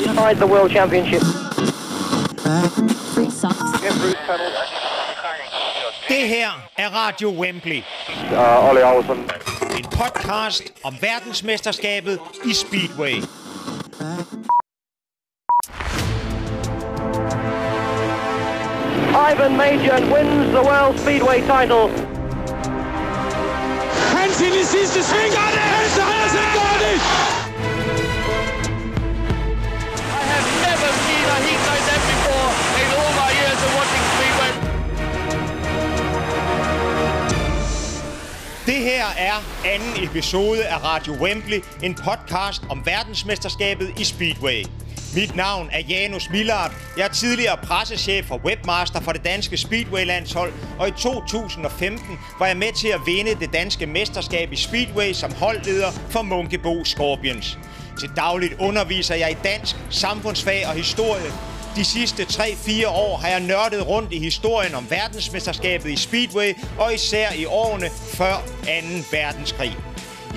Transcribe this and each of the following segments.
Inside the World Championship. Det her er Radio Wembley. Olli Aarhusen. En podcast om verdensmesterskabet i Speedway. Ivan Major wins the World Speedway title. Han til det sidste sving, og det helste Andersen gør det! I have never seen a heat like that before in all my years of watching Speedway. Det her er anden episode af Radio Wembley, en podcast om verdensmesterskabet i Speedway. Mit navn er Janus Millard. Jeg er tidligere pressechef og webmaster for det danske Speedway-landshold, og i 2015 var jeg med til at vinde det danske mesterskab i Speedway som holdleder for Munkebo Scorpions. Til dagligt underviser jeg i dansk, samfundsfag og historie. De sidste 3-4 år har jeg nørdet rundt i historien om verdensmesterskabet i Speedway, og især i årene før 2. verdenskrig.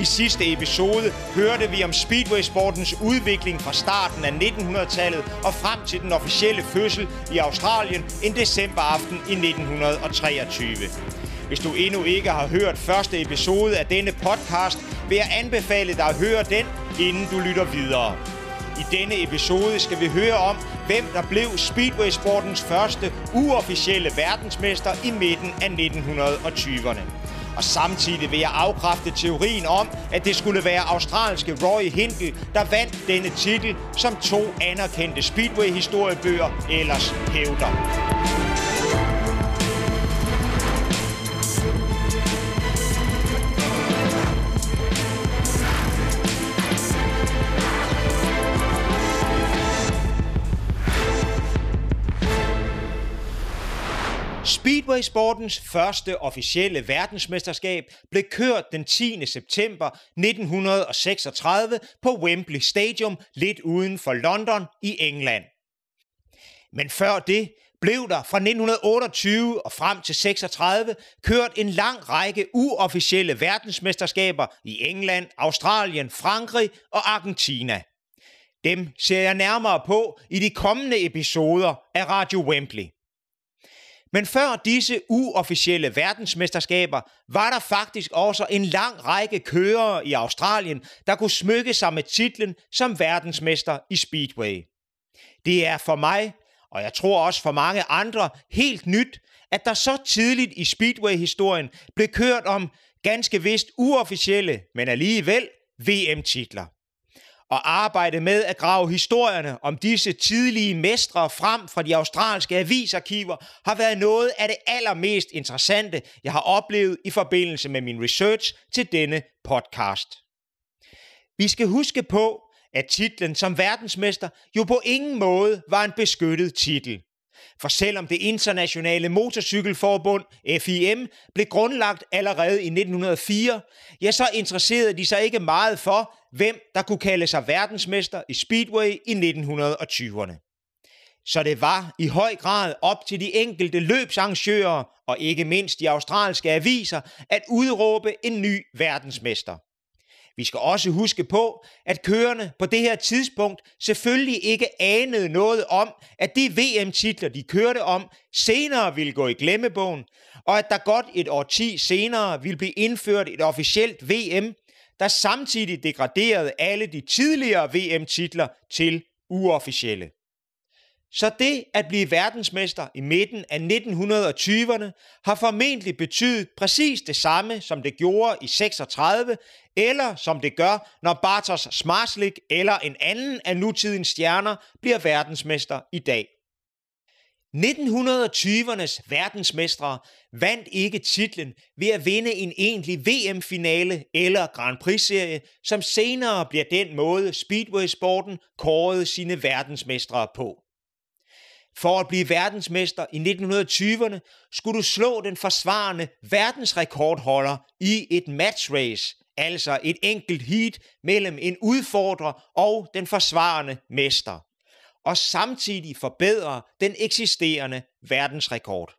I sidste episode hørte vi om speedwaysportens udvikling fra starten af 1900-tallet og frem til den officielle fødsel i Australien en decemberaften i 1923. Hvis du endnu ikke har hørt første episode af denne podcast, vil jeg anbefale dig at høre den, inden du lytter videre. I denne episode skal vi høre om, hvem der blev speedwaysportens første uofficielle verdensmester i midten af 1920'erne. Og samtidig vil jeg afkræfte teorien om, at det skulle være australske Roy Hindle, der vandt denne titel, som to anerkendte Speedway-historiebøger ellers hævder. Speedway-sportens første officielle verdensmesterskab blev kørt den 10. september 1936 på Wembley Stadium lidt uden for London i England. Men før det blev der fra 1928 og frem til 36 kørt en lang række uofficielle verdensmesterskaber i England, Australien, Frankrig og Argentina. Dem ser jeg nærmere på i de kommende episoder af Radio Wembley. Men før disse uofficielle verdensmesterskaber, var der faktisk også en lang række kørere i Australien, der kunne smykke sig med titlen som verdensmester i Speedway. Det er for mig, og jeg tror også for mange andre, helt nyt, at der så tidligt i Speedway-historien blev kørt om ganske vist uofficielle, men alligevel VM-titler. Og arbejde med at grave historierne om disse tidlige mestre frem fra de australske avisarkiver har været noget af det allermest interessante, jeg har oplevet i forbindelse med min research til denne podcast. Vi skal huske på, at titlen som verdensmester jo på ingen måde var en beskyttet titel. For selvom det internationale motorcykelforbund, FIM, blev grundlagt allerede i 1904, ja, så interesserede de sig ikke meget for, hvem der kunne kalde sig verdensmester i Speedway i 1920'erne. Så det var i høj grad op til de enkelte løbsarrangører og ikke mindst de australske aviser at udråbe en ny verdensmester. Vi skal også huske på, at kørerne på det her tidspunkt selvfølgelig ikke anede noget om, at de VM-titler, de kørte om, senere ville gå i glemmebogen, og at der godt et årti senere ville blive indført et officielt VM, der samtidig degraderede alle de tidligere VM-titler til uofficielle. Så det at blive verdensmester i midten af 1920'erne har formentlig betydet præcis det samme, som det gjorde i 36, eller som det gør, når Bartosz Zmarzlik eller en anden af nutidens stjerner bliver verdensmester i dag. 1920'ernes verdensmestre vandt ikke titlen ved at vinde en egentlig VM-finale eller Grand Prix-serie, som senere bliver den måde, Speedway-sporten kårede sine verdensmestre på. For at blive verdensmester i 1920'erne skulle du slå den forsvarende verdensrekordholder i et matchrace, altså et enkelt heat mellem en udfordrer og den forsvarende mester, og samtidig forbedre den eksisterende verdensrekord.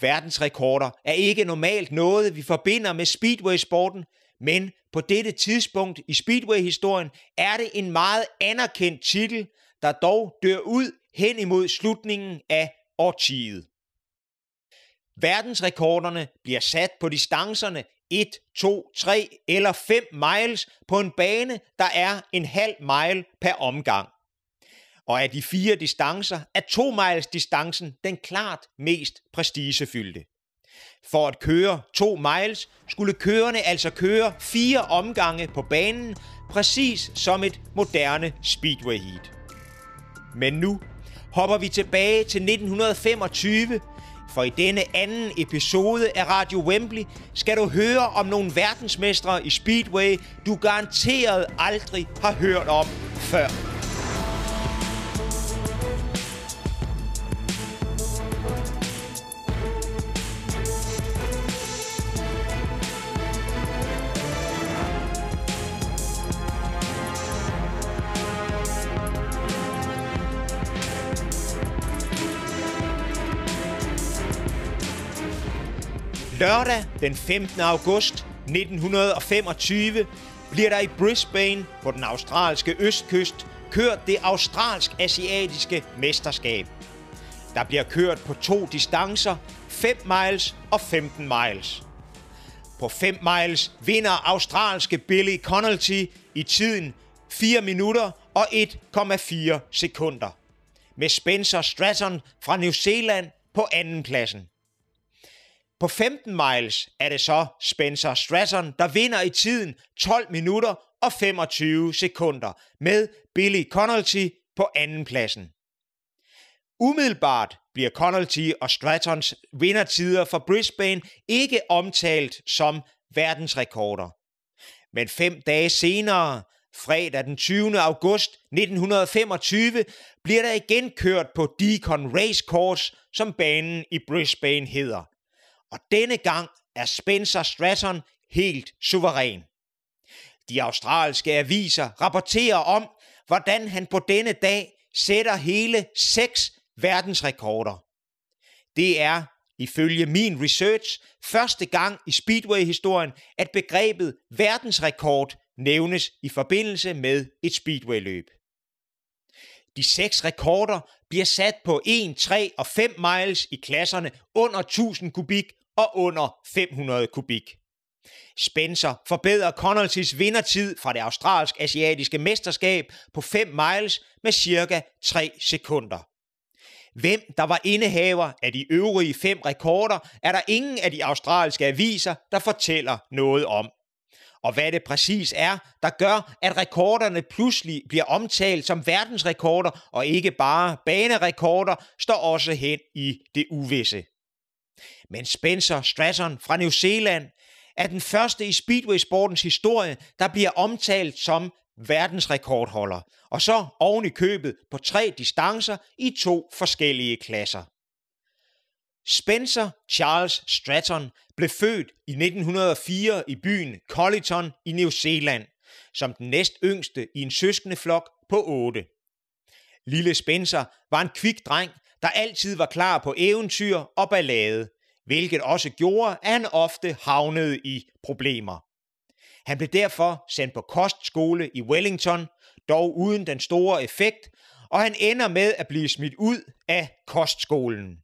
Verdensrekorder er ikke normalt noget, vi forbinder med Speedway-sporten, men på dette tidspunkt i Speedway-historien er det en meget anerkendt titel, der dog dør ud hen imod slutningen af årtiet. Verdensrekorderne bliver sat på distancerne 1, 2, 3 eller 5 miles på en bane, der er en halv mile per omgang. Og af de fire distancer er 2 miles distancen den klart mest prestigefyldte. For at køre 2 miles skulle kørerne altså køre 4 omgange på banen, præcis som et moderne speedway heat. Men nu hopper vi tilbage til 1925, for i denne anden episode af Radio Wembley skal du høre om nogle verdensmestre i speedway, du garanteret aldrig har hørt om før. Lørdag den 15. august 1925 bliver der i Brisbane på den australske østkyst kørt det australsk-asiatiske mesterskab. Der bliver kørt på 2 distancer, 5 miles og 15 miles. På 5 miles vinder australske Billy Connolly i tiden 4 minutter og 1,4 sekunder. Med Spencer Stratton fra New Zealand på andenpladsen. På 15 miles er det så Spencer Stratton, der vinder i tiden 12 minutter og 25 sekunder, med Billy Connolly på andenpladsen. Umiddelbart bliver Connolly og Strattons vindertider fra Brisbane ikke omtalt som verdensrekorder. Men 5 dage senere, fredag den 20. august 1925, bliver der igen kørt på Deacon Racecourse, som banen i Brisbane hedder. Og denne gang er Spencer Stratton helt suveræn. De australske aviser rapporterer om, hvordan han på denne dag sætter hele 6 verdensrekorder. Det er, ifølge min research, første gang i Speedway-historien, at begrebet verdensrekord nævnes i forbindelse med et Speedway-løb. De 6 rekorder bliver sat på 1, 3 og 5 miles i klasserne under 1000 kubik og under 500 kubik. Spencer forbedrer Connollys vindertid fra det australsk-asiatiske mesterskab på 5 miles med cirka 3 sekunder. Hvem der var indehaver af de øvrige 5 rekorder, er der ingen af de australske aviser, der fortæller noget om. Og hvad det præcis er, der gør, at rekorderne pludselig bliver omtalt som verdensrekorder og ikke bare banerekorder, står også hen i det uvisse. Men Spencer Stratton fra New Zealand er den første i speedway-sportens historie, der bliver omtalt som verdensrekordholder, og så oven i købet på 3 distancer i 2 forskellige klasser. Spencer Charles Stratton blev født i 1904 i byen Colleton i New Zealand, som den næstyngste i en søskendeflok på 8. Lille Spencer var en kvik dreng, der altid var klar på eventyr og ballade, hvilket også gjorde, at han ofte havnede i problemer. Han blev derfor sendt på kostskole i Wellington, dog uden den store effekt, og han ender med at blive smidt ud af kostskolen.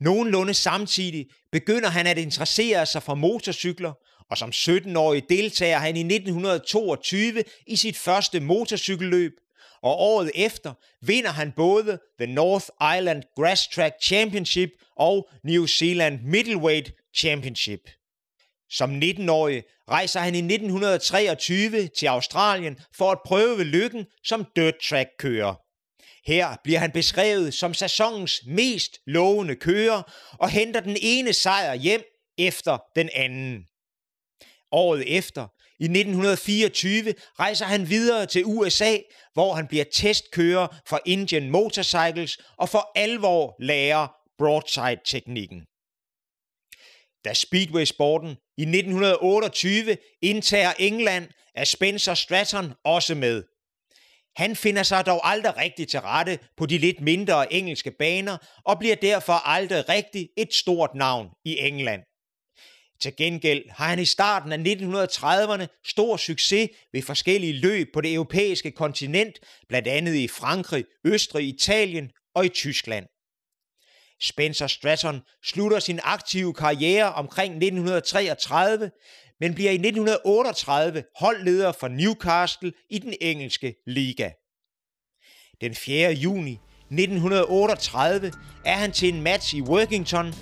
Nogenlunde samtidig begynder han at interessere sig for motorcykler, og som 17-årig deltager han i 1922 i sit første motorcykelløb, og året efter vinder han både The North Island Grass Track Championship og New Zealand Middleweight Championship. Som 19-årig rejser han i 1923 til Australien for at prøve lykken som dirt track kører. Her bliver han beskrevet som sæsonens mest lovende kører og henter den ene sejr hjem efter den anden. Året efter, i 1924, rejser han videre til USA, hvor han bliver testkører for Indian Motorcycles og for alvor lærer broadside-teknikken. Da speedway-sporten i 1928 indtager England, er Spencer Stratton også med. Han finder sig dog aldrig rigtig til rette på de lidt mindre engelske baner og bliver derfor aldrig rigtig et stort navn i England. Til gengæld har han i starten af 1930'erne stor succes ved forskellige løb på det europæiske kontinent, blandt andet i Frankrig, Østrig, Italien og i Tyskland. Spencer Stratton slutter sin aktive karriere omkring 1933, men bliver i 1938 holdleder for Newcastle i den engelske liga. Den 4. juni 1938 er han til en match i Workington,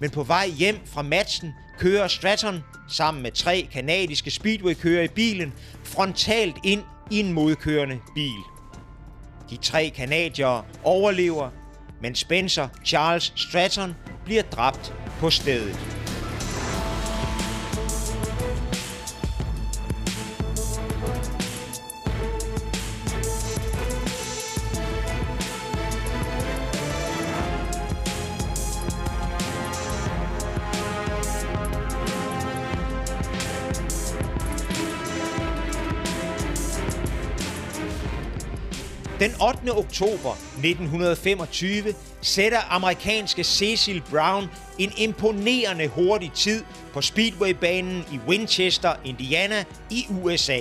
men på vej hjem fra matchen kører Stratton sammen med 3 kanadiske speedwaykører i bilen frontalt ind i en modkørende bil. De 3 kanadiere overlever, men Spencer Charles Stratton bliver dræbt på stedet. Den 8. oktober 1925 sætter amerikanske Cecil Brown en imponerende hurtig tid på speedwaybanen i Winchester, Indiana i USA.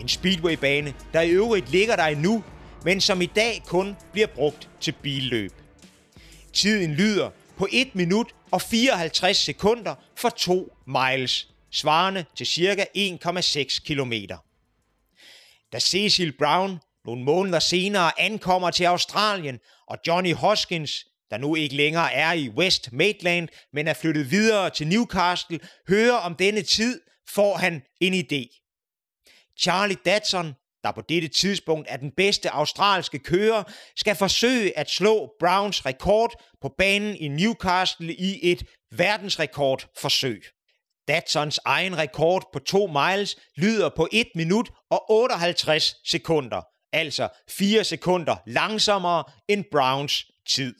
En speedwaybane, der i øvrigt ligger der endnu, men som i dag kun bliver brugt til billøb. Tiden lyder på 1 minut og 54 sekunder for 2 miles, svarende til ca. 1,6 kilometer. Da Cecil Brown nogle måneder senere ankommer til Australien, og Johnny Hoskins, der nu ikke længere er i West Maitland, men er flyttet videre til Newcastle, hører om denne tid, får han en idé. Charlie Datson, der på dette tidspunkt er den bedste australske kører, skal forsøge at slå Browns rekord på banen i Newcastle i et verdensrekordforsøg. Datsons egen rekord på 2 miles lyder på 1 minut og 58 sekunder. Altså 4 sekunder langsommere end Browns tid.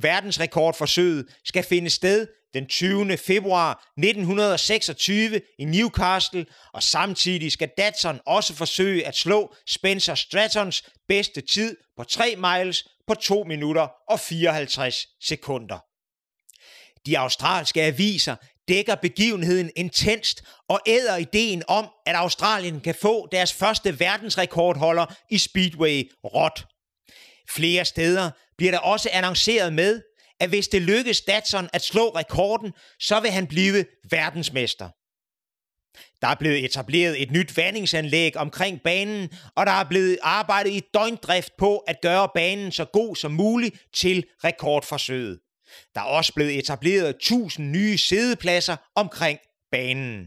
Verdensrekordforsøget skal finde sted den 20. februar 1926 i Newcastle, og samtidig skal Datson også forsøge at slå Spencer Strattons bedste tid på 3 miles på 2 minutter og 54 sekunder. De australske aviser dækker begivenheden intenst og æder ideen om, at Australien kan få deres første verdensrekordholder i Speedway råt. Flere steder bliver der også annonceret med, at hvis det lykkes Datson at slå rekorden, så vil han blive verdensmester. Der er blevet etableret et nyt vandingsanlæg omkring banen, og der er blevet arbejdet i døgndrift på at gøre banen så god som muligt til rekordforsøget. Der er også blevet etableret 1000 nye sædepladser omkring banen.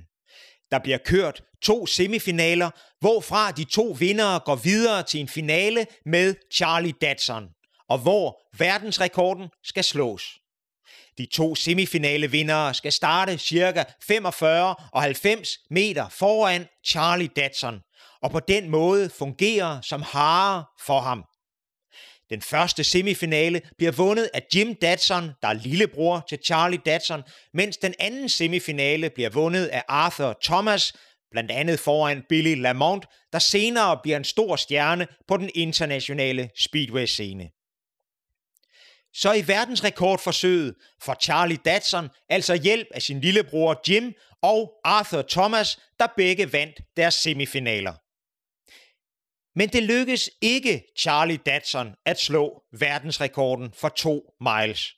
Der bliver kørt 2 semifinaler, hvorfra de 2 vindere går videre til en finale med Charlie Datson, og hvor verdensrekorden skal slås. De 2 semifinalevindere skal starte ca. 45 og 90 meter foran Charlie Datson, og på den måde fungerer som hare for ham. Den første semifinale bliver vundet af Jim Datson, der er lillebror til Charlie Datson, mens den anden semifinale bliver vundet af Arthur Thomas, blandt andet foran Billy Lamont, der senere bliver en stor stjerne på den internationale speedway-scene. Så i verdensrekordforsøget får Charlie Datson altså hjælp af sin lillebror Jim og Arthur Thomas, der begge vandt deres semifinaler. Men det lykkes ikke Charlie Datson at slå verdensrekorden for 2 miles.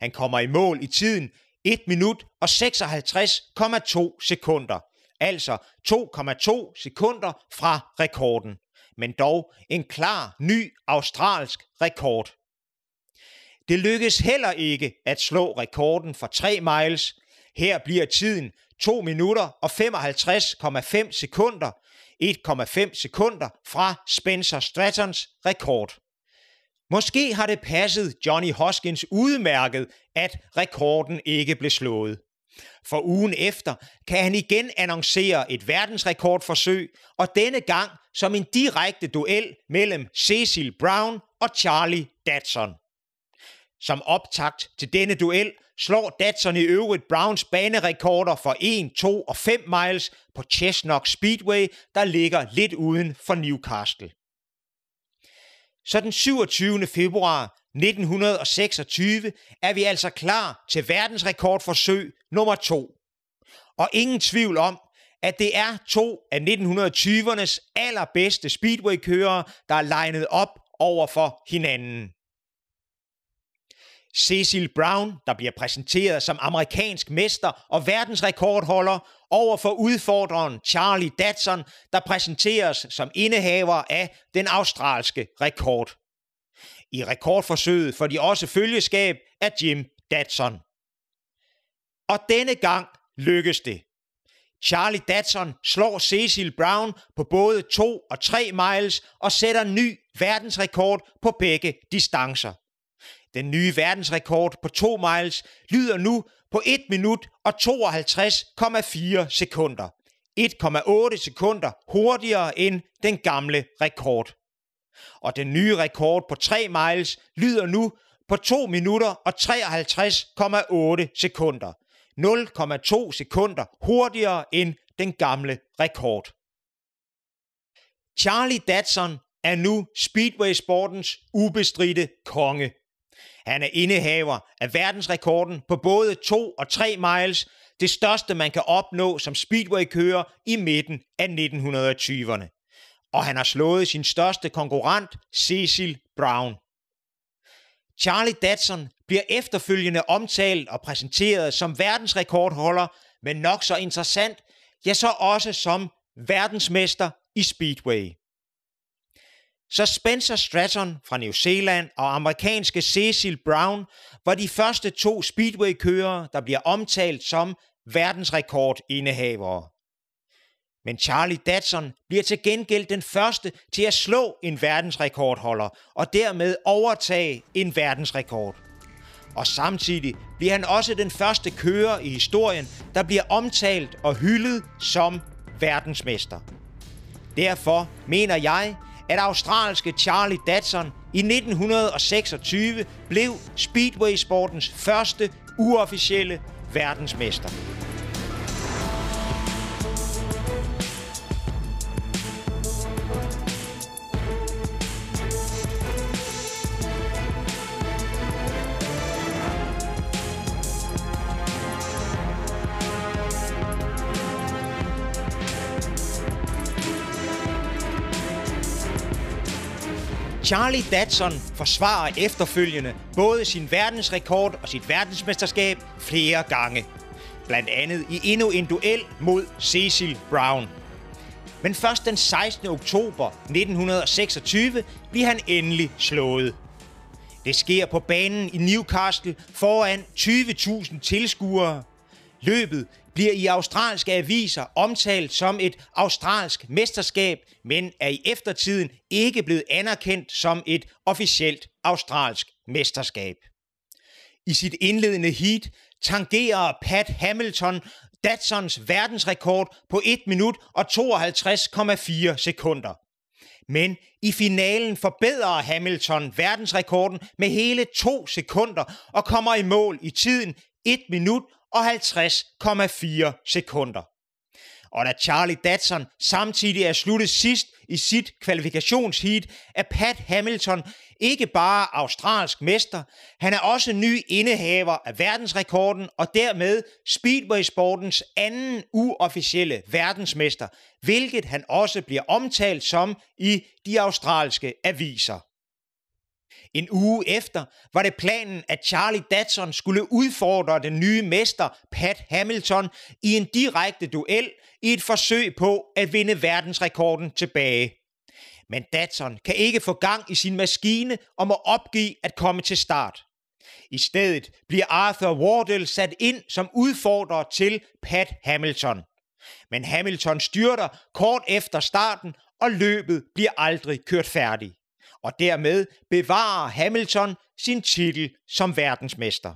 Han kommer i mål i tiden 1 minut og 56,2 sekunder, altså 2,2 sekunder fra rekorden, men dog en klar ny australsk rekord. Det lykkes heller ikke at slå rekorden for 3 miles. Her bliver tiden 2 minutter og 55,5 sekunder, 1,5 sekunder fra Spencer Strattons rekord. Måske har det passet Johnny Hoskins udmærket, at rekorden ikke blev slået. For ugen efter kan han igen annoncere et verdensrekordforsøg, og denne gang som en direkte duel mellem Cecil Brown og Charlie Datson. Som optakt til denne duel slår Datson i øvrigt Browns banerekorder for 1, 2 og 5 miles på Chesnok Speedway, der ligger lidt uden for Newcastle. Så den 27. februar 1926 er vi altså klar til verdensrekordforsøg nummer 2. Og ingen tvivl om, at det er to af 1920'ernes allerbedste speedwaykørere, der er linet op over for hinanden. Cecil Brown, der bliver præsenteret som amerikansk mester og verdensrekordholder, over for udfordreren Charlie Datson, der præsenteres som indehaver af den australske rekord. I rekordforsøget får de også følgeskab af Jim Datson. Og denne gang lykkes det. Charlie Datson slår Cecil Brown på både 2 og 3 miles og sætter ny verdensrekord på begge distancer. Den nye verdensrekord på 2 miles lyder nu på 1 minut og 52,4 sekunder. 1,8 sekunder hurtigere end den gamle rekord. Og den nye rekord på 3 miles lyder nu på 2 minutter og 53,8 sekunder. 0,2 sekunder hurtigere end den gamle rekord. Charlie Datson er nu speedway-sportens ubestridte konge. Han er indehaver af verdensrekorden på både 2 og 3 miles, det største man kan opnå som speedwaykører i midten af 1920'erne. Og han har slået sin største konkurrent, Cecil Brown. Charlie Datson bliver efterfølgende omtalt og præsenteret som verdensrekordholder, men nok så interessant, ja så også som verdensmester i speedway. Så Spencer Stratton fra New Zealand og amerikanske Cecil Brown var de første to speedwaykørere, der bliver omtalt som verdensrekordindehavere. Men Charlie Datson bliver til gengæld den første til at slå en verdensrekordholder og dermed overtage en verdensrekord. Og samtidig bliver han også den første kører i historien, der bliver omtalt og hyldet som verdensmester. Derfor mener jeg, at australske Charlie Datson i 1926 blev speedway-sportens første uofficielle verdensmester. Charlie Datson forsvarer efterfølgende både sin verdensrekord og sit verdensmesterskab flere gange. Blandt andet i endnu en duel mod Cecil Brown. Men først den 16. oktober 1926 bliver han endelig slået. Det sker på banen i Newcastle foran 20.000 tilskuere. Løbet bliver i australske aviser omtalt som et australsk mesterskab, men er i eftertiden ikke blevet anerkendt som et officielt australsk mesterskab. I sit indledende heat tangerer Pat Hamilton Datsons verdensrekord på 1 minut og 52,4 sekunder. Men i finalen forbedrer Hamilton verdensrekorden med hele 2 sekunder og kommer i mål i tiden 1 minut og 50,4 sekunder. Og da Charlie Datson samtidig er sluttet sidst i sit kvalifikationsheat, er Pat Hamilton ikke bare australsk mester, han er også ny indehaver af verdensrekorden og dermed speedway-sportens anden uofficielle verdensmester, hvilket han også bliver omtalt som i de australske aviser. En uge efter var det planen, at Charlie Datson skulle udfordre den nye mester Pat Hamilton i en direkte duel i et forsøg på at vinde verdensrekorden tilbage. Men Datson kan ikke få gang i sin maskine og må opgive at komme til start. I stedet bliver Arthur Wardell sat ind som udfordrer til Pat Hamilton. Men Hamilton styrter kort efter starten, og løbet bliver aldrig kørt færdigt. Og dermed bevarer Hamilton sin titel som verdensmester.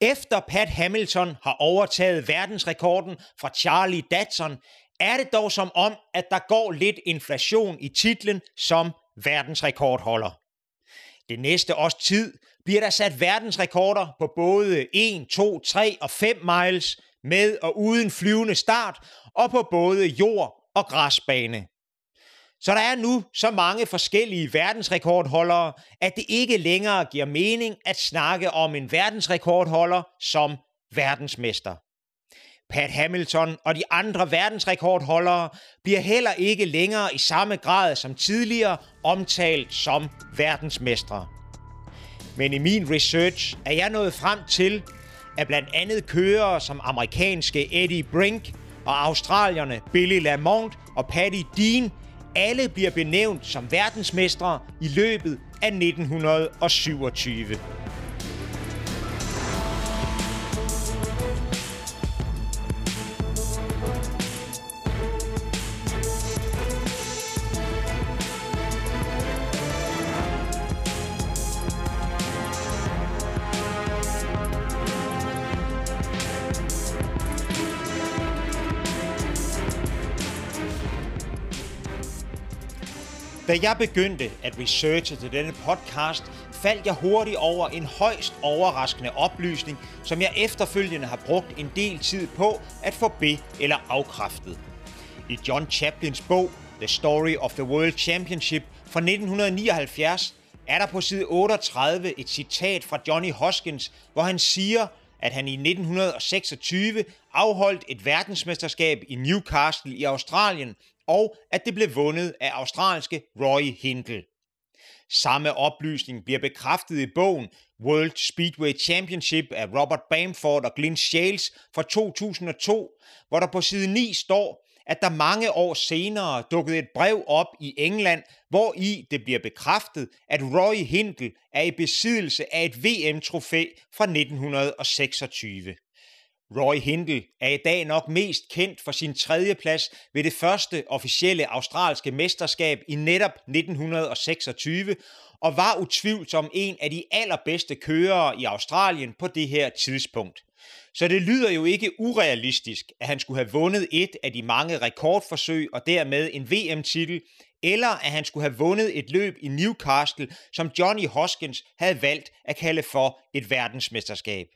Efter Pat Hamilton har overtaget verdensrekorden fra Charlie Datson, er det dog som om, at der går lidt inflation i titlen som verdensrekordholder. Det næste års tid bliver der sat verdensrekorder på både 1, 2, 3 og 5 miles med og uden flyvende start og på både jord- og græsbane. Så der er nu så mange forskellige verdensrekordholdere, at det ikke længere giver mening at snakke om en verdensrekordholder som verdensmester. Pat Hamilton og de andre verdensrekordholdere bliver heller ikke længere i samme grad som tidligere omtalt som verdensmestre. Men i min research er jeg nået frem til, at blandt andet kørere som amerikanske Eddie Brink og australierne Billy Lamont og Paddy Dean alle bliver benævnt som verdensmestre i løbet af 1927. Da jeg begyndte at researche til denne podcast, faldt jeg hurtigt over en højst overraskende oplysning, som jeg efterfølgende har brugt en del tid på at få be- eller afkræftet. I John Chaplins bog The Story of the World Championship fra 1979 er der på side 38 et citat fra Johnny Hoskins, hvor han siger, at han i 1926 afholdt et verdensmesterskab i Newcastle i Australien, og at det blev vundet af australske Roy Hindle. Samme oplysning bliver bekræftet i bogen World Speedway Championship af Robert Bamford og Glyn Shales fra 2002, hvor der på side 9 står, at der mange år senere dukkede et brev op i England, hvor i det bliver bekræftet, at Roy Hindle er i besiddelse af et VM-trofæ fra 1926. Roy Hindle er i dag nok mest kendt for sin tredjeplads ved det første officielle australske mesterskab i netop 1926, og var utvivlsomt en af de allerbedste kørere i Australien på det her tidspunkt. Så det lyder jo ikke urealistisk, at han skulle have vundet et af de mange rekordforsøg og dermed en VM-titel, eller at han skulle have vundet et løb i Newcastle, som Johnny Hoskins havde valgt at kalde for et verdensmesterskab.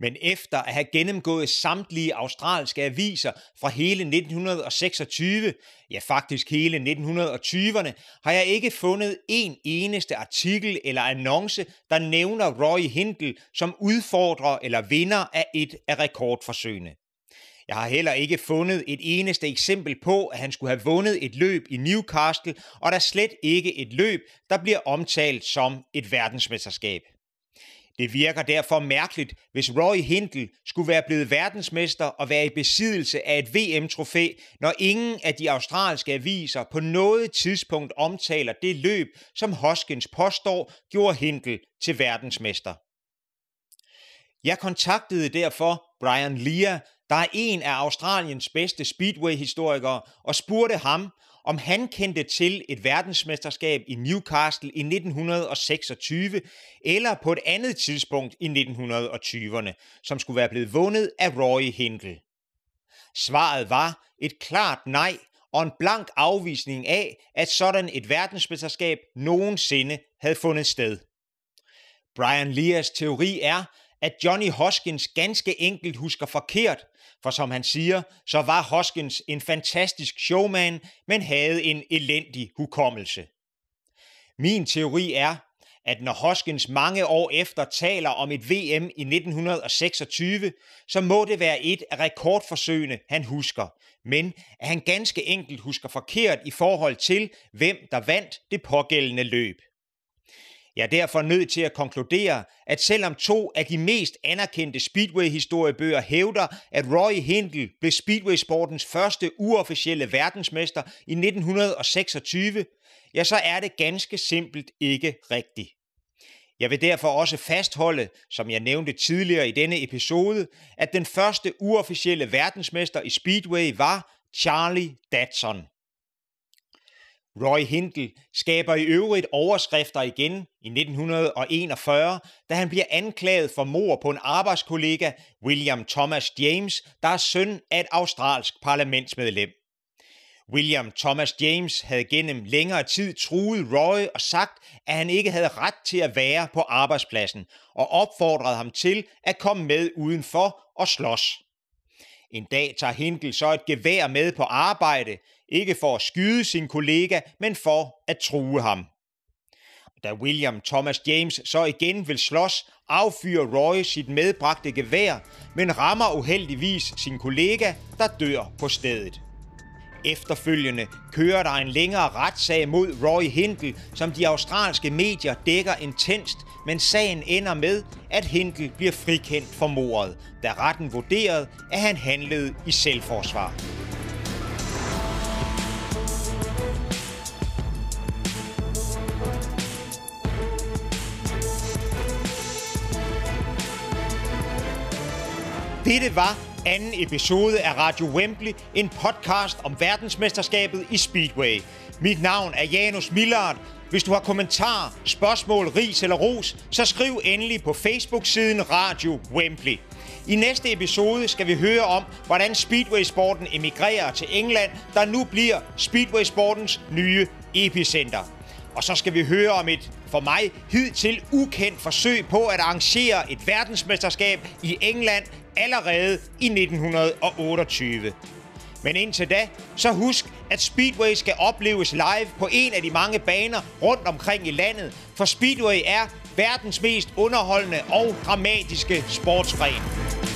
Men efter at have gennemgået samtlige australske aviser fra hele 1926, ja faktisk hele 1920'erne, har jeg ikke fundet en eneste artikel eller annonce, der nævner Roy Hindle som udfordrer eller vinder af et af rekordforsøgene. Jeg har heller ikke fundet et eneste eksempel på, at han skulle have vundet et løb i Newcastle, og der slet ikke et løb, der bliver omtalt som et verdensmesterskab. Det virker derfor mærkeligt, hvis Roy Hindle skulle være blevet verdensmester og være i besiddelse af et VM-trofæ, når ingen af de australske aviser på noget tidspunkt omtaler det løb, som Hoskins påstår gjorde Hindle til verdensmester. Jeg kontaktede derfor Brian Lear, der er en af Australiens bedste speedway-historikere, og spurgte ham, om han kendte til et verdensmesterskab i Newcastle i 1926 eller på et andet tidspunkt i 1920'erne, som skulle være blevet vundet af Roy Hindle. Svaret var et klart nej og en blank afvisning af, at sådan et verdensmesterskab nogensinde havde fundet sted. Brian Lears teori er, at Johnny Hoskins ganske enkelt husker forkert, for som han siger, så var Hoskins en fantastisk showman, men havde en elendig hukommelse. Min teori er, at når Hoskins mange år efter taler om et VM i 1926, så må det være et af rekordforsøgene, han husker, men at han ganske enkelt husker forkert i forhold til, hvem der vandt det pågældende løb. Jeg er derfor nødt til at konkludere, at selvom to af de mest anerkendte Speedway-historiebøger hævder, at Roy Hindle blev Speedway-sportens første uofficielle verdensmester i 1926, ja, så er det ganske simpelt ikke rigtigt. Jeg vil derfor også fastholde, som jeg nævnte tidligere i denne episode, at den første uofficielle verdensmester i Speedway var Charlie Datson. Roy Hindle skaber i øvrigt overskrifter igen i 1941, da han bliver anklaget for mord på en arbejdskollega, William Thomas James, der er søn af et australsk parlamentsmedlem. William Thomas James havde gennem længere tid truet Roy og sagt, at han ikke havde ret til at være på arbejdspladsen, og opfordrede ham til at komme med udenfor og slås. En dag tager Hindle så et gevær med på arbejde, ikke for at skyde sin kollega, men for at true ham. Da William Thomas James så igen vil slås, affyrer Roy sit medbragte gevær, men rammer uheldigvis sin kollega, der dør på stedet. Efterfølgende kører der en længere retssag mod Roy Hindle, som de australske medier dækker intenst, men sagen ender med, at Hindle bliver frikendt for mordet, da retten vurderede, at han handlede i selvforsvar. Dette var anden episode af Radio Wembley, en podcast om verdensmesterskabet i Speedway. Mit navn er Janus Millard. Hvis du har kommentarer, spørgsmål, ris eller ros, så skriv endelig på Facebook-siden Radio Wembley. I næste episode skal vi høre om, hvordan Speedway-sporten emigrerer til England, der nu bliver Speedway-sportens nye epicenter. Og så skal vi høre om et, for mig, hidtil ukendt forsøg på at arrangere et verdensmesterskab i England allerede i 1928. Men indtil da, så husk, at Speedway skal opleves live på en af de mange baner rundt omkring i landet, for Speedway er verdens mest underholdende og dramatiske sportsgren.